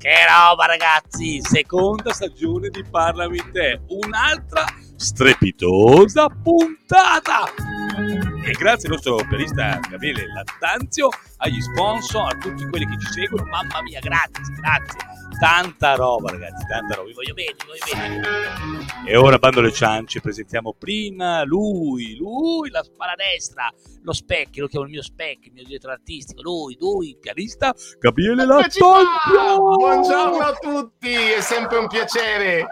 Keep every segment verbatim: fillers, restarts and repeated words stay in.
Che roba ragazzi, seconda stagione di Parlami di Te, un'altra strepitosa puntata! E grazie al nostro operista Gabriele Lattanzio, agli sponsor, a tutti quelli che ci seguono, mamma mia, grazie, grazie! Tanta roba ragazzi, tanta roba, vi voglio bene, vi voglio bene! E ora, bando le ciance, presentiamo prima lui, lui, la spalla destra, lo specchio, lo chiamo il mio specchio, il mio direttore artistico, lui, lui, il carista, Gabriele Lattanzio! Buongiorno a tutti, è sempre un piacere!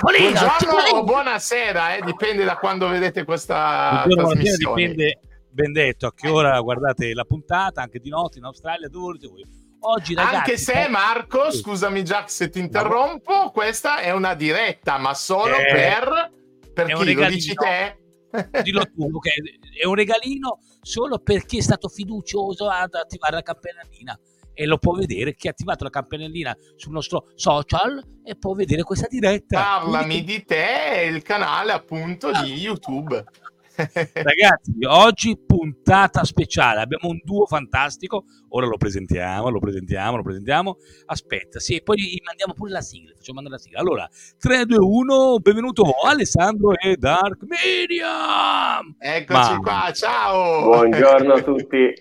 Buongiorno o buonasera, eh, dipende da quando vedete questa trasmissione. Dipende, ben detto, a che ora guardate la puntata, anche di notte in Australia, dove volete voi. Oggi, ragazzi, anche se eh, Marco, sì. Scusami Jack se ti interrompo, questa è una diretta, ma solo eh, per per chi regalino, lo dici te. Dillo tu, okay. È un regalino solo per chi è stato fiducioso ad attivare la campanellina, e lo può vedere chi ha attivato la campanellina sul nostro social e può vedere questa diretta. Parlami di te, il canale appunto di YouTube. Ragazzi, oggi puntata speciale, abbiamo un duo fantastico, ora lo presentiamo, lo presentiamo, lo presentiamo, aspetta, sì, poi mandiamo pure la sigla, facciamo mandare la sigla, allora, tre, due, uno, benvenuto Alessandro e Dark Miryam! Eccoci Ma... qua, ciao! Buongiorno a tutti!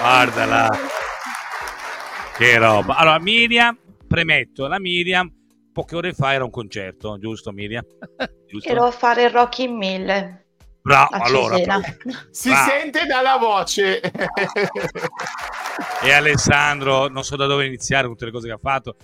Guardala, che roba! Allora, Miryam, premetto, la Miryam, poche ore fa era un concerto, giusto Miryam? Giusto? Ero a fare il Rock in Mille. Bravo, allora si bravo. Sente dalla voce. E Alessandro, non so da dove iniziare con tutte le cose che ha fatto,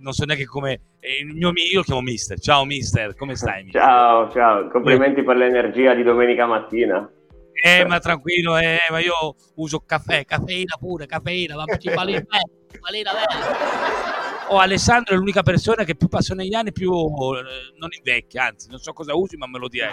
non so neanche come il mio io lo chiamo mister. Ciao mister, come stai? Mister? Ciao, ciao, complimenti eh. per l'energia di domenica mattina. Eh, ma tranquillo, eh, ma io uso caffè, caffeina pure, caffeina, ma ci vale bene, vale bene. Oh, Alessandro è l'unica persona che più passano gli anni più non invecchia, anzi non so cosa usi ma me lo direi.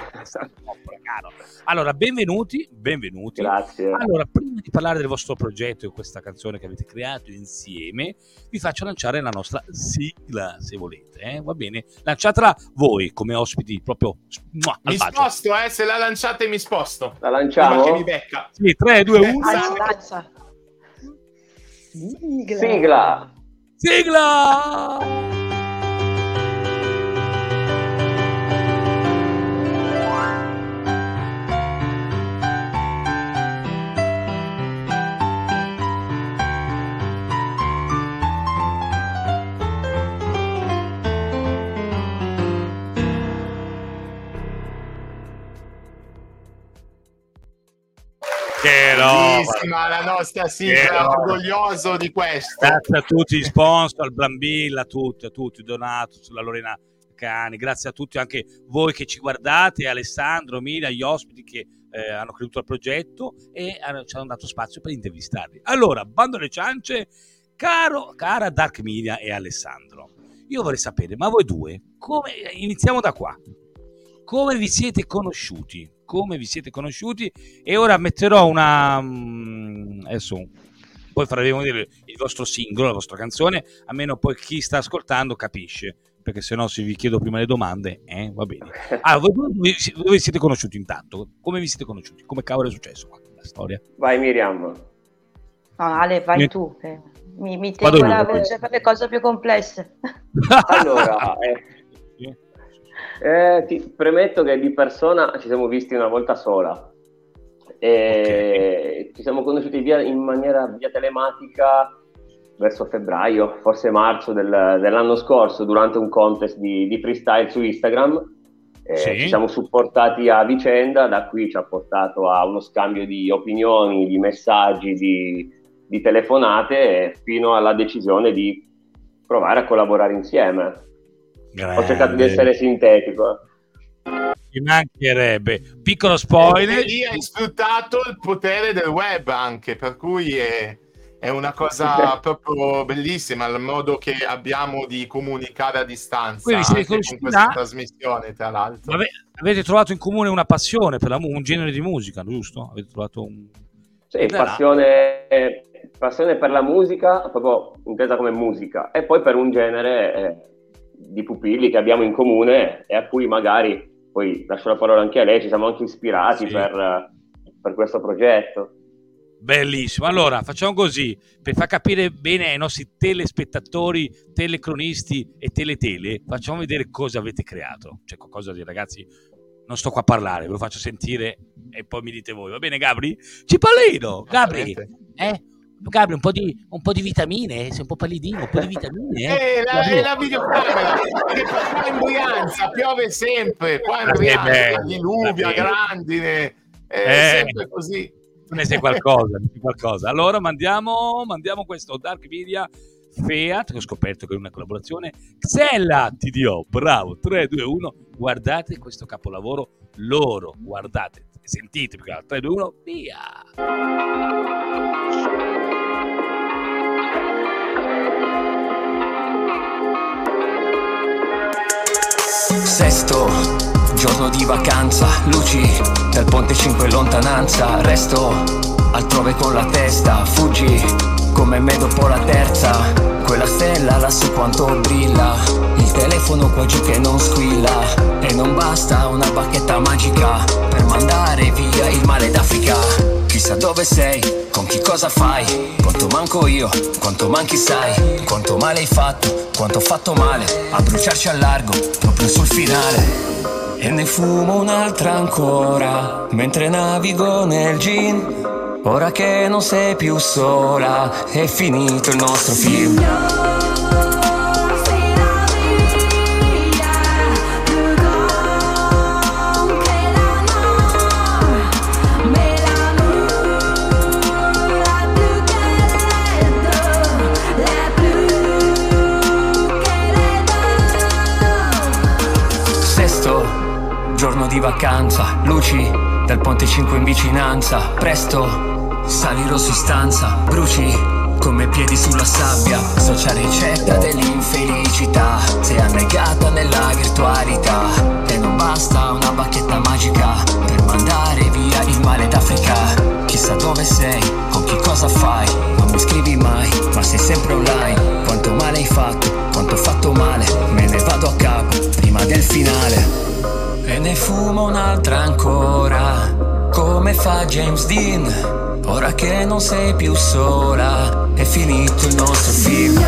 Allora benvenuti, benvenuti. Grazie. Allora prima di parlare del vostro progetto e questa canzone che avete creato insieme vi faccio lanciare la nostra sigla se volete, eh? Va bene? Lanciatela voi come ospiti proprio al Mi bacio. Sposto, eh, se la lanciate mi sposto. La lanciamo? Prima che mi becca. Sì, tre, due, uno. Sigla. Sigla. Sigla! Che bellissima la nostra sigla, orgoglioso di questa. Grazie a tutti gli sponsor, al Brambilla, a tutti, a tutti, Donato, sulla Lorena Cani, grazie a tutti anche voi che ci guardate, Alessandro, Mila, gli ospiti che eh, hanno creduto al progetto e hanno, ci hanno dato spazio per intervistarvi. Allora, bando alle ciance, caro, cara Dark Miryam e Alessandro, io vorrei sapere, ma voi due, come iniziamo da qua? Come vi siete conosciuti? Come vi siete conosciuti? E ora metterò una. Adesso poi faremo vedere il vostro singolo, la vostra canzone. Almeno poi chi sta ascoltando capisce. Perché se no, se vi chiedo prima le domande, eh, va bene. Ah, voi dove vi siete conosciuti intanto? Come vi siete conosciuti? Come cavolo è successo qua la storia? Vai, Miryam. No, Ale, vai mi... tu. Che... Mi, mi tengo Vado la voce per le cose più complesse. Allora. Eh. Eh, ti premetto che di persona ci siamo visti una volta sola e okay. Ci siamo conosciuti via, in maniera via telematica verso febbraio, forse marzo del, dell'anno scorso durante un contest di, di freestyle su Instagram eh, sì. Ci siamo supportati a vicenda, da qui ci ha portato a uno scambio di opinioni, di messaggi, di, di telefonate fino alla decisione di provare a collaborare insieme. Grande. Ho cercato di essere sintetico. Ci mancherebbe. Piccolo spoiler. Lì hai sfruttato il potere del web anche, per cui è, è una cosa proprio bellissima il modo che abbiamo di comunicare a distanza anche con questa trasmissione, tra l'altro. Vabbè, avete trovato in comune una passione per la, un genere di musica, giusto? Avete trovato un... Sì, passione... passione per la musica, proprio intesa come musica, e poi per un genere... Eh, di pupilli che abbiamo in comune e a cui magari, poi lascio la parola anche a lei, ci siamo anche ispirati sì. per, per questo progetto. Bellissimo. Allora facciamo così, per far capire bene ai nostri telespettatori, telecronisti e teletele, facciamo vedere cosa avete creato. C'è qualcosa di, ragazzi, non sto qua a parlare, ve lo faccio sentire e poi mi dite voi. Va bene, Gabri? Cipollino, Gabri, eh? Gabri, un po' di, un po' di vitamine, sei un po' pallidino, un po' di vitamine. Eh, eh la, è la videocamera, perché qua in Brianza piove sempre, qua in Brianza diluvia, grandine, è eh. sempre così. Ne sei qualcosa, ne sei qualcosa. Allora mandiamo, mandiamo questo Dark Miryam Feat, che ho scoperto che è una collaborazione Xela T D O, bravo, tre due uno, guardate questo capolavoro loro, guardate, sentite, tre due uno, via. Sesto giorno di vacanza, luci dal ponte cinque lontananza, resto altrove con la testa, fuggi come me dopo la terza, quella stella lassù quanto brilla, il telefono qua giù che non squilla, e non basta una bacchetta magica per mandare via il male d'Africa. Chissà dove sei, con chi cosa fai, quanto manco io, quanto manchi sai, quanto male hai fatto, quanto ho fatto male, a bruciarci al largo proprio sul finale. E ne fumo un'altra ancora, mentre navigo nel gin, ora che non sei più sola, è finito il nostro film. Di vacanza, luci dal ponte cinque in vicinanza, presto salirò su stanza, bruci come piedi sulla sabbia, so c'è ricetta dell'infelicità, sei annegata nella virtualità, e non basta una bacchetta magica per mandare via il male d'Africa. Chissà dove sei, con chi cosa fai, non mi scrivi mai, ma sei sempre online, quanto male hai fatto, quanto ho fatto male, me ne vado a capo prima del finale. E ne fumo un'altra ancora, come fa James Dean, ora che non sei più sola, è finito il nostro film.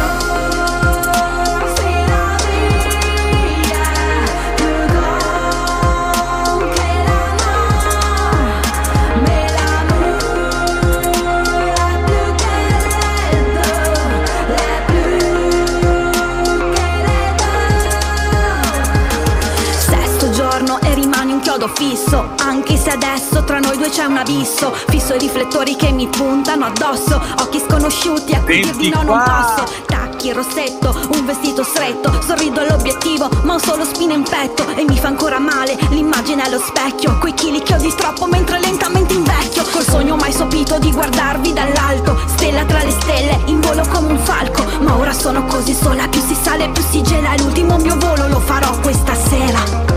Fisso, anche se adesso tra noi due c'è un abisso, fisso i riflettori che mi puntano addosso, occhi sconosciuti a cui dirvi no non posso, tacchi il rossetto, un vestito stretto, sorrido all'obiettivo ma ho solo spine in petto, e mi fa ancora male l'immagine allo specchio, quei chili che ho di troppo mentre lentamente invecchio, col sogno mai sopito di guardarvi dall'alto, stella tra le stelle, in volo come un falco, ma ora sono così sola, più si sale più si gela, l'ultimo mio volo lo farò questa sera.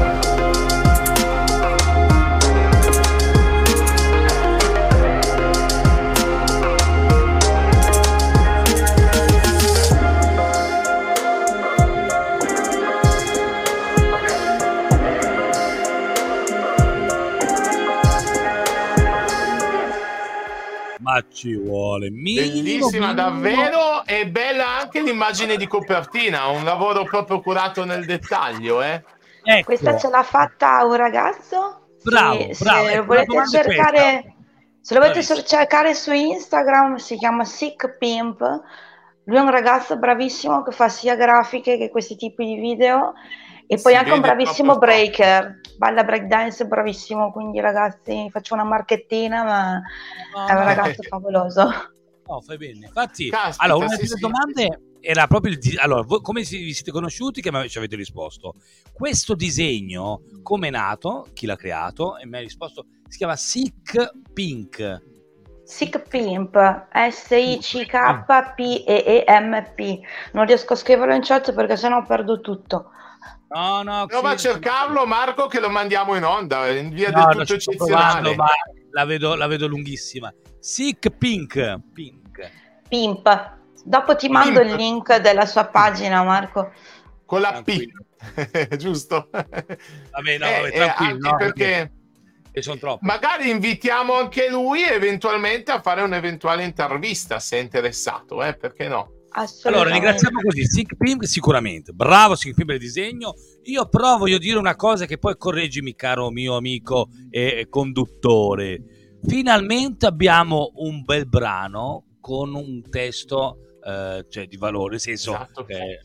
Ci vuole bellissima davvero, e bella anche l'immagine di copertina, un lavoro proprio curato nel dettaglio, eh? Ecco. Questa ce l'ha fatta un ragazzo, bravo, se, bravo, se, ecco, volete cercare, se lo volete bravissimo. cercare su Instagram, si chiama Sick Pimp, lui è un ragazzo bravissimo che fa sia grafiche che questi tipi di video, e poi si anche un bravissimo breaker, balla breakdance, bravissimo, quindi ragazzi, faccio una marchettina, ma no, è un ragazzo no. favoloso. No, fai bene. Infatti, Caspita, allora, una sì, delle sì. domande era proprio il di- allora, voi come si, vi siete conosciuti, che mi ci avete risposto? Questo disegno come è nato, chi l'ha creato? E mi ha risposto, si chiama Sick Pink. Sick Pimp, S I C K P E E M P. Non riesco a scriverlo in chat perché sennò perdo tutto. No, no, prova a cercarlo, Marco, che lo mandiamo in onda in via no, del tutto eccezionale. Provando, la, vedo, la vedo lunghissima. Sick Pink Pink Pimp. Dopo ti Pimp. mando il link della sua pagina, Marco. Con la tranquillo. P, giusto? Vabbè, no, vabbè, tranquillo. Eh, anche no, perché E sono troppo. Magari invitiamo anche lui eventualmente a fare un'eventuale intervista, se è interessato, eh, perché no? Allora, ringraziamo così Sick Pimp sicuramente. Bravo Sick Pimp del disegno. Io però voglio dire una cosa che poi correggimi, caro mio amico e conduttore. Finalmente abbiamo un bel brano con un testo eh, cioè di valore, nel senso esatto, eh, eh,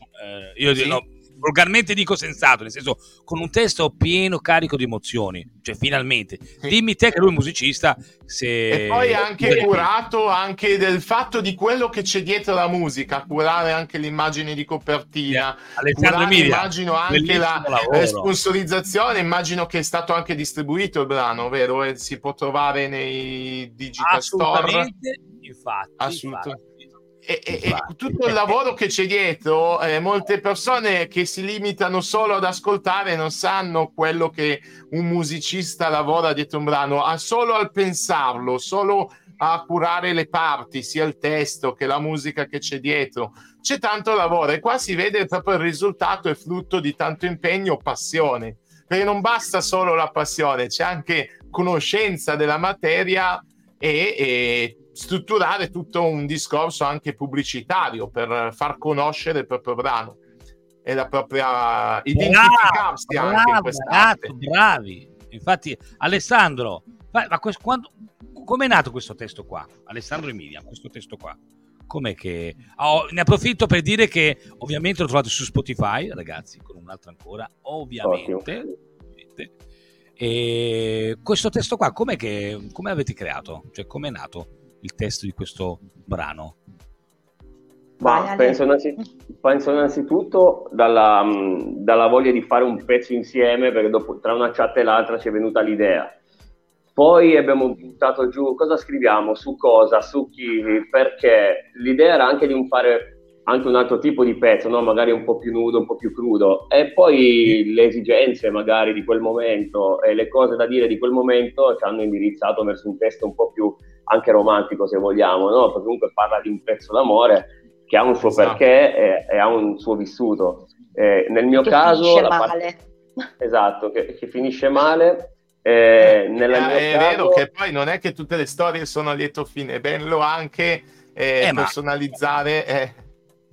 io sì. no, vulgarmente dico sensato, nel senso con un testo pieno, carico di emozioni, cioè finalmente. Dimmi te che lui è musicista, se... e poi anche curato anche del fatto di quello che c'è dietro la musica, curare anche l'immagine di copertina, curare, Miryam, immagino anche la lavoro. Sponsorizzazione, immagino che è stato anche distribuito il brano, vero? E si può trovare nei digital store, infatti, assolutamente infatti. E, e, e tutto il lavoro che c'è dietro, eh, molte persone che si limitano solo ad ascoltare non sanno quello che un musicista lavora dietro un brano, a solo al pensarlo, solo a curare le parti, sia il testo che la musica che c'è dietro. C'è tanto lavoro e qua si vede proprio il risultato è frutto di tanto impegno, passione, perché non basta solo la passione, c'è anche conoscenza della materia e, e strutturare tutto un discorso anche pubblicitario per far conoscere il proprio brano e la propria identificarsi. Bravo, anche bravo, in bravo, bravi. Infatti Alessandro, ma questo, quando, com'è nato questo testo qua? Alessandro e Miryam, questo testo qua com'è che... Oh, ne approfitto per dire che ovviamente lo trovate su Spotify, ragazzi, con un'altra ancora ovviamente, ovviamente. E questo testo qua com'è che, come l'avete creato? Cioè com'è nato il testo di questo brano? Ma penso, innanzitutto, penso innanzitutto dalla, dalla voglia di fare un pezzo insieme, perché dopo tra una chat e l'altra ci è venuta l'idea. Poi abbiamo buttato giù cosa scriviamo, su cosa, su chi, perché l'idea era anche di un fare anche un altro tipo di pezzo, no? Magari un po' più nudo, un po' più crudo, e poi le esigenze magari di quel momento e le cose da dire di quel momento ci hanno indirizzato verso un testo un po' più anche romantico, se vogliamo, no? Perché comunque parla di un pezzo d'amore che ha un suo esatto. perché e, e ha un suo vissuto. Eh, nel mio che caso la parte... esatto, che, che finisce male. Eh, eh, nella mio è caso... vero che poi non è che tutte le storie sono a lieto fine, è bello anche eh, eh, personalizzare. Ma... Eh.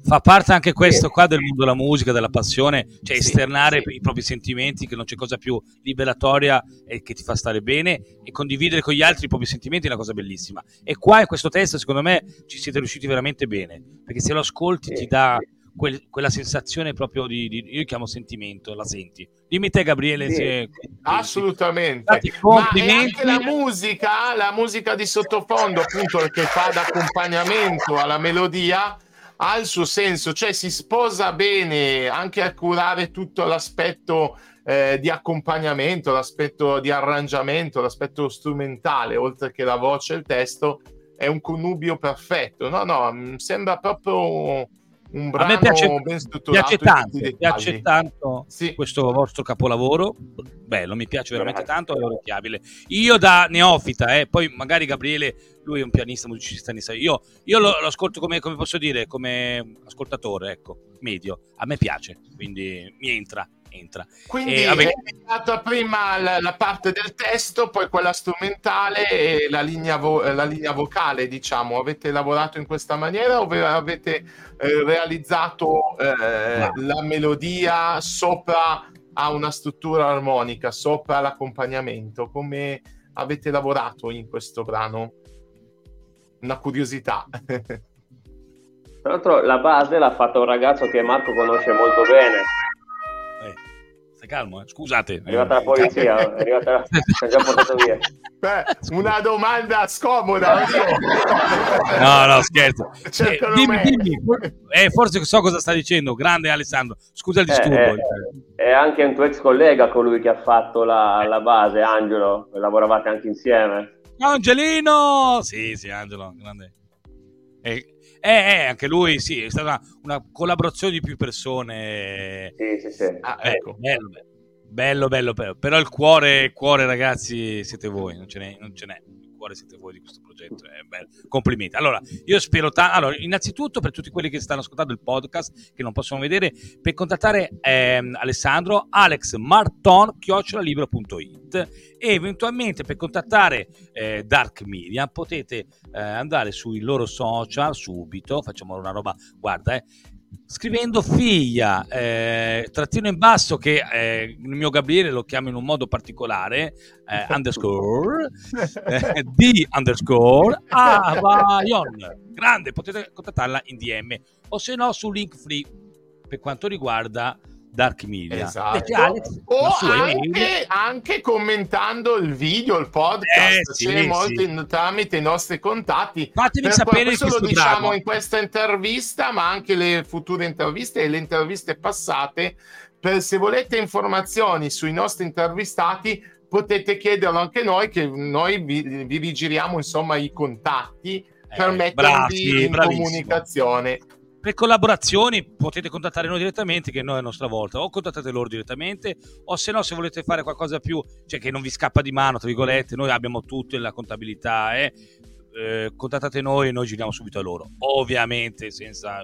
Fa parte anche questo qua del mondo della musica, della passione, cioè sì, esternare sì. i propri sentimenti, che non c'è cosa più liberatoria e che ti fa stare bene, e condividere con gli altri i propri sentimenti è una cosa bellissima. E qua in questo testo secondo me ci siete riusciti veramente bene, perché se lo ascolti sì, ti dà sì. quel, quella sensazione proprio di, di, io chiamo sentimento, la senti. Dimmi te Gabriele sì, se... Assolutamente. Sì. Ma anche la musica, la musica di sottofondo appunto che fa d'accompagnamento alla melodia, ha il suo senso, cioè si sposa bene anche a curare tutto l'aspetto eh, di accompagnamento, l'aspetto di arrangiamento, l'aspetto strumentale, oltre che la voce e il testo, è un connubio perfetto. No, no, mi sembra proprio un brano piace, ben strutturato. Piace tanto, piace tanto sì. questo vostro capolavoro, bello, mi piace veramente tanto, è orecchiabile. Io da neofita, eh, poi magari Gabriele, lui è un pianista, musicista, io, io lo, lo ascolto come, come posso dire, come ascoltatore, ecco, medio, a me piace, quindi mi entra. Entra. Quindi eh, vabbè... è stata prima la, la parte del testo, poi quella strumentale e la linea, vo- la linea vocale, diciamo. Avete lavorato in questa maniera o avete eh, realizzato eh, no. la melodia sopra a una struttura armonica, sopra l'accompagnamento? Come avete lavorato in questo brano? Una curiosità. Tra l'altro la base l'ha fatta un ragazzo che Marco conosce molto bene. Calmo, eh. Scusate. È arrivata la polizia, è arrivata la... ci ha già portato via. Beh, una domanda scomoda. No, no, scherzo. Eh, dimmi, dimmi. Eh, forse so cosa sta dicendo, grande Alessandro. Scusa il disturbo. Eh, eh, è anche un tuo ex collega colui che ha fatto la, la base, Angelo. Lavoravate anche insieme. Angelino! Sì, sì, Angelo, grande. Eh, Eh, eh, anche lui, sì, è stata una, una collaborazione di più persone. Sì, sì, sì. Ah, ecco. bello, bello, bello, bello, bello. Però il cuore, il cuore, ragazzi, siete voi, non ce n'è, non ce n'è. Il cuore siete voi di questo progetto, è bello, complimenti. Allora io spero ta- allora innanzitutto, per tutti quelli che stanno ascoltando il podcast che non possono vedere, per contattare ehm, Alessandro, alexmarton chiocciola libero punto it, e eventualmente per contattare eh, Dark Miryam potete eh, andare sui loro social subito, facciamo una roba, guarda eh scrivendo figlia eh, trattino in basso, che eh, il mio Gabriele lo chiama in un modo particolare, eh, underscore eh, di underscore Avaion, grande, potete contattarla in D M o se no su link free per quanto riguarda Dark Miryam, esatto. Alex, o anche, anche commentando il video, il podcast, eh, sì, c'è sì, molto in, tramite i nostri contatti. Fatemi per sapere questo, lo diciamo bravo. In questa intervista, ma anche le future interviste e le interviste passate, per se volete informazioni sui nostri intervistati potete chiederlo anche noi, che noi vi, vi rigiriamo insomma i contatti eh, per mettervi in bravissimo. comunicazione. Per collaborazioni potete contattare noi direttamente, che noi a nostra volta o contattate loro direttamente, o se no se volete fare qualcosa più, cioè che non vi scappa di mano tra virgolette, noi abbiamo tutta la contabilità eh, eh, contattate noi e noi giriamo subito a loro, ovviamente senza,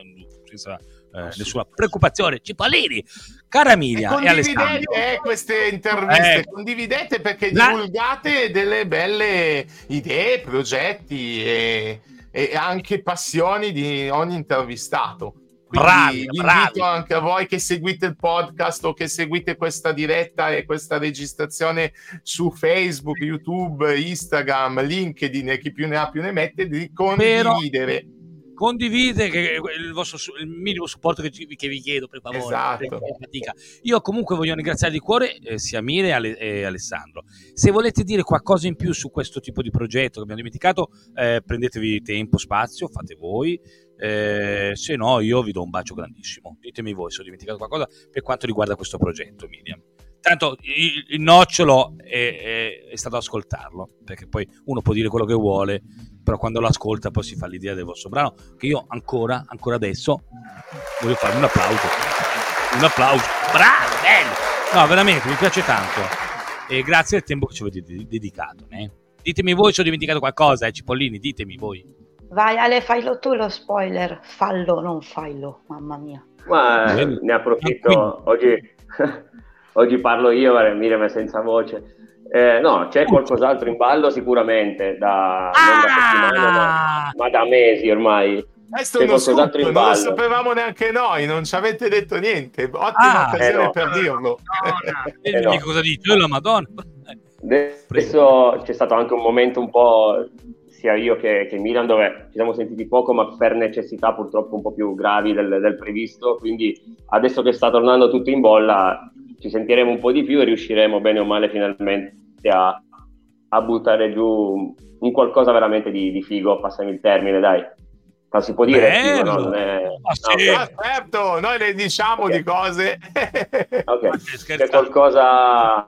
senza eh, nessuna preoccupazione. Cipollini, cara Miryam, e condividete e eh, queste interviste, eh, condividete perché la... divulgate delle belle idee, progetti e... e anche passioni di ogni intervistato. Quindi bravi, invito bravi. anche a voi che seguite il podcast o che seguite questa diretta e questa registrazione su Facebook, YouTube, Instagram, LinkedIn e chi più ne ha più ne mette, di condividere. Però... Condivide, che il vostro il minimo supporto che, che vi chiedo, per favore. Esatto. Fatica. Io comunque voglio ringraziare di cuore eh, sia Mire e, Ale, e Alessandro. Se volete dire qualcosa in più su questo tipo di progetto che abbiamo dimenticato, eh, prendetevi tempo, spazio, fate voi. Eh, se no io vi do un bacio grandissimo. Ditemi voi se ho dimenticato qualcosa per quanto riguarda questo progetto, Miryam. Tanto il, il nocciolo è, è, è stato ascoltarlo, perché poi uno può dire quello che vuole, però quando lo ascolta poi si fa l'idea del vostro brano, che io ancora, ancora adesso voglio farvi un applauso, un applauso, bravo, bello, no veramente mi piace tanto, e grazie al tempo che ci avete dedicato, eh. Ditemi voi se ho dimenticato qualcosa, eh, Cipollini, ditemi voi. Vai Ale, fallo tu lo spoiler, fallo, non fallo, mamma mia. Ma eh, ne approfitto, oggi... Oggi parlo io, Miryam è senza voce. Eh, no, c'è qualcos'altro in ballo sicuramente, da, ah! non da settimane, ma, ma da mesi ormai. Questo è uno scoop, in ballo. Non lo sapevamo neanche noi, non ci avete detto niente. Ottima ah, occasione eh no. per dirlo. Eh eh no. Dico cosa dici, la Madonna. Adesso c'è stato anche un momento un po', sia io che, che Miryam, dove ci siamo sentiti poco, ma per necessità purtroppo un po' più gravi del, del previsto. Quindi adesso che sta tornando tutto in bolla, ci sentiremo un po' di più e riusciremo bene o male finalmente a, a buttare giù un qualcosa veramente di, di figo, passami il termine, dai. Ma si può dire figo, no? Non è... ah, sì. no, okay. ah, certo, noi le diciamo okay. di cose. Okay. C'è qualcosa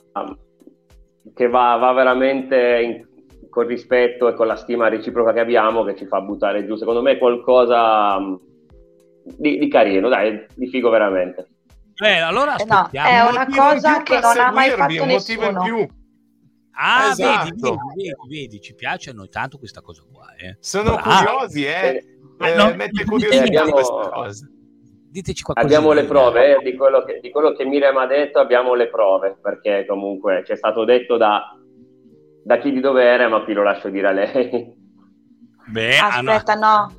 che va, va veramente in, con rispetto e con la stima reciproca che abbiamo, che ci fa buttare giù, secondo me, qualcosa di, di carino, dai, di figo veramente. Eh, allora eh no, è una cosa che non ha mai fatto nessuno. Più. Ah, esatto. vedi, vedi, vedi, ci piace a noi tanto questa cosa qua. Eh. Sono Bra- curiosi, eh. eh, eh no, mette curiosità abbiamo, questa cosa. Diteci qualcosa. Abbiamo le prove eh, di quello che, di quello che Miryam ha detto, abbiamo le prove, perché comunque c'è stato detto da, da chi di dovere, ma qui lo lascio dire a lei. Beh, aspetta, allora... no.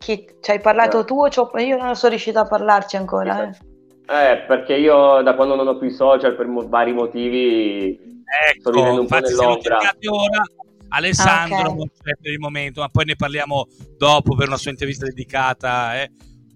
Chi, ci hai parlato no. tu o io non sono riuscito a parlarci ancora, esatto. eh. Eh, perché io da quando non ho più i social per mo- vari motivi ecco, sto vivendo un po' nell'ombra. Ora, Alessandro ah, okay. non c'è per il momento, ma poi ne parliamo dopo per una sua intervista dedicata. Eh,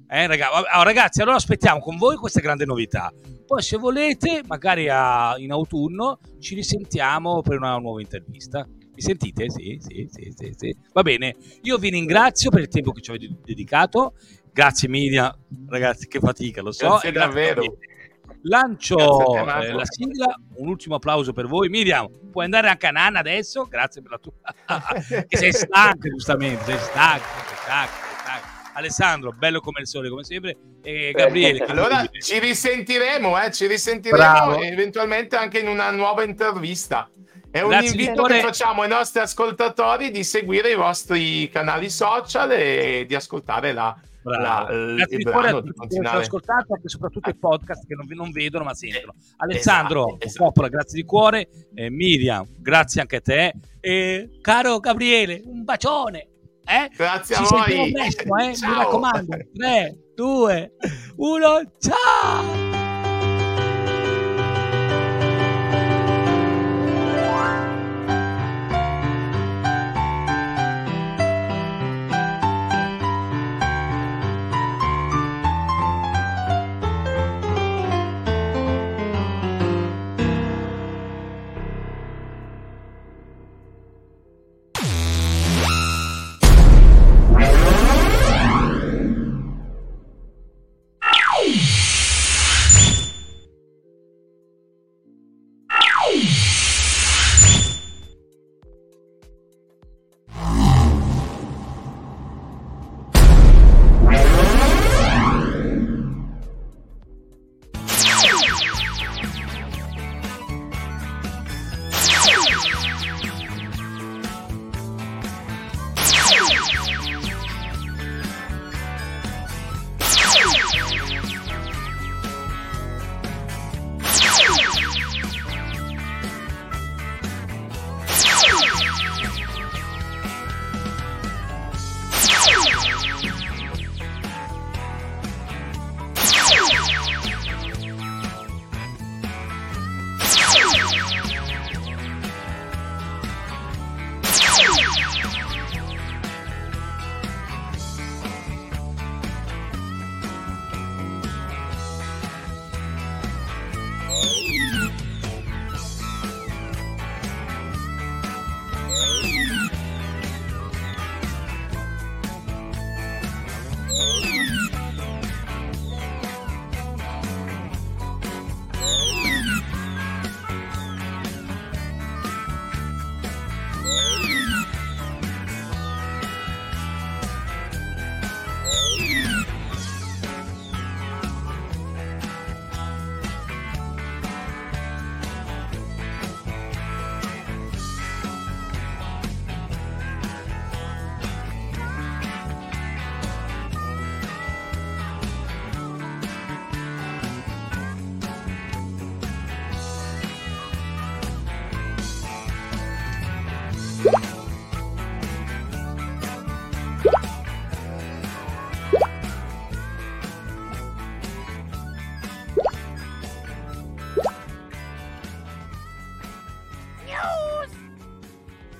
eh ragazzi. Oh, ragazzi, allora aspettiamo con voi questa grande novità. Poi se volete, magari a, in autunno, ci risentiamo per una nuova intervista. Mi sentite? Sì, sì, sì, sì, sì. Va bene, io vi ringrazio per il tempo che ci avete dedicato. Grazie Miryam, ragazzi, che fatica, lo so. Grazie, grazie davvero. Davvero. Lancio eh, la sigla, un ultimo applauso per voi. Miryam, puoi andare a Canana adesso? Grazie per la tua... che sei stanca, giustamente, sei stanca, sei stanca, sei stanca. Alessandro, bello come il sole, come sempre. E Gabriele. Eh, allora ci risentiremo, eh, ci risentiremo Bravo. eventualmente anche in una nuova intervista. È un Grazie invito che facciamo ai nostri ascoltatori di seguire i vostri canali social e di ascoltare la, la, il di brano. Grazie per aver ascoltato, anche soprattutto i podcast che non, non vedono ma sentono. Alessandro, esatto, esatto. Popola, grazie di cuore. Eh, Miryam, grazie anche a te. Eh, caro Gabriele, un bacione. Eh? Grazie Ci a voi. Presto, eh? Mi raccomando. tre, due, uno, ciao!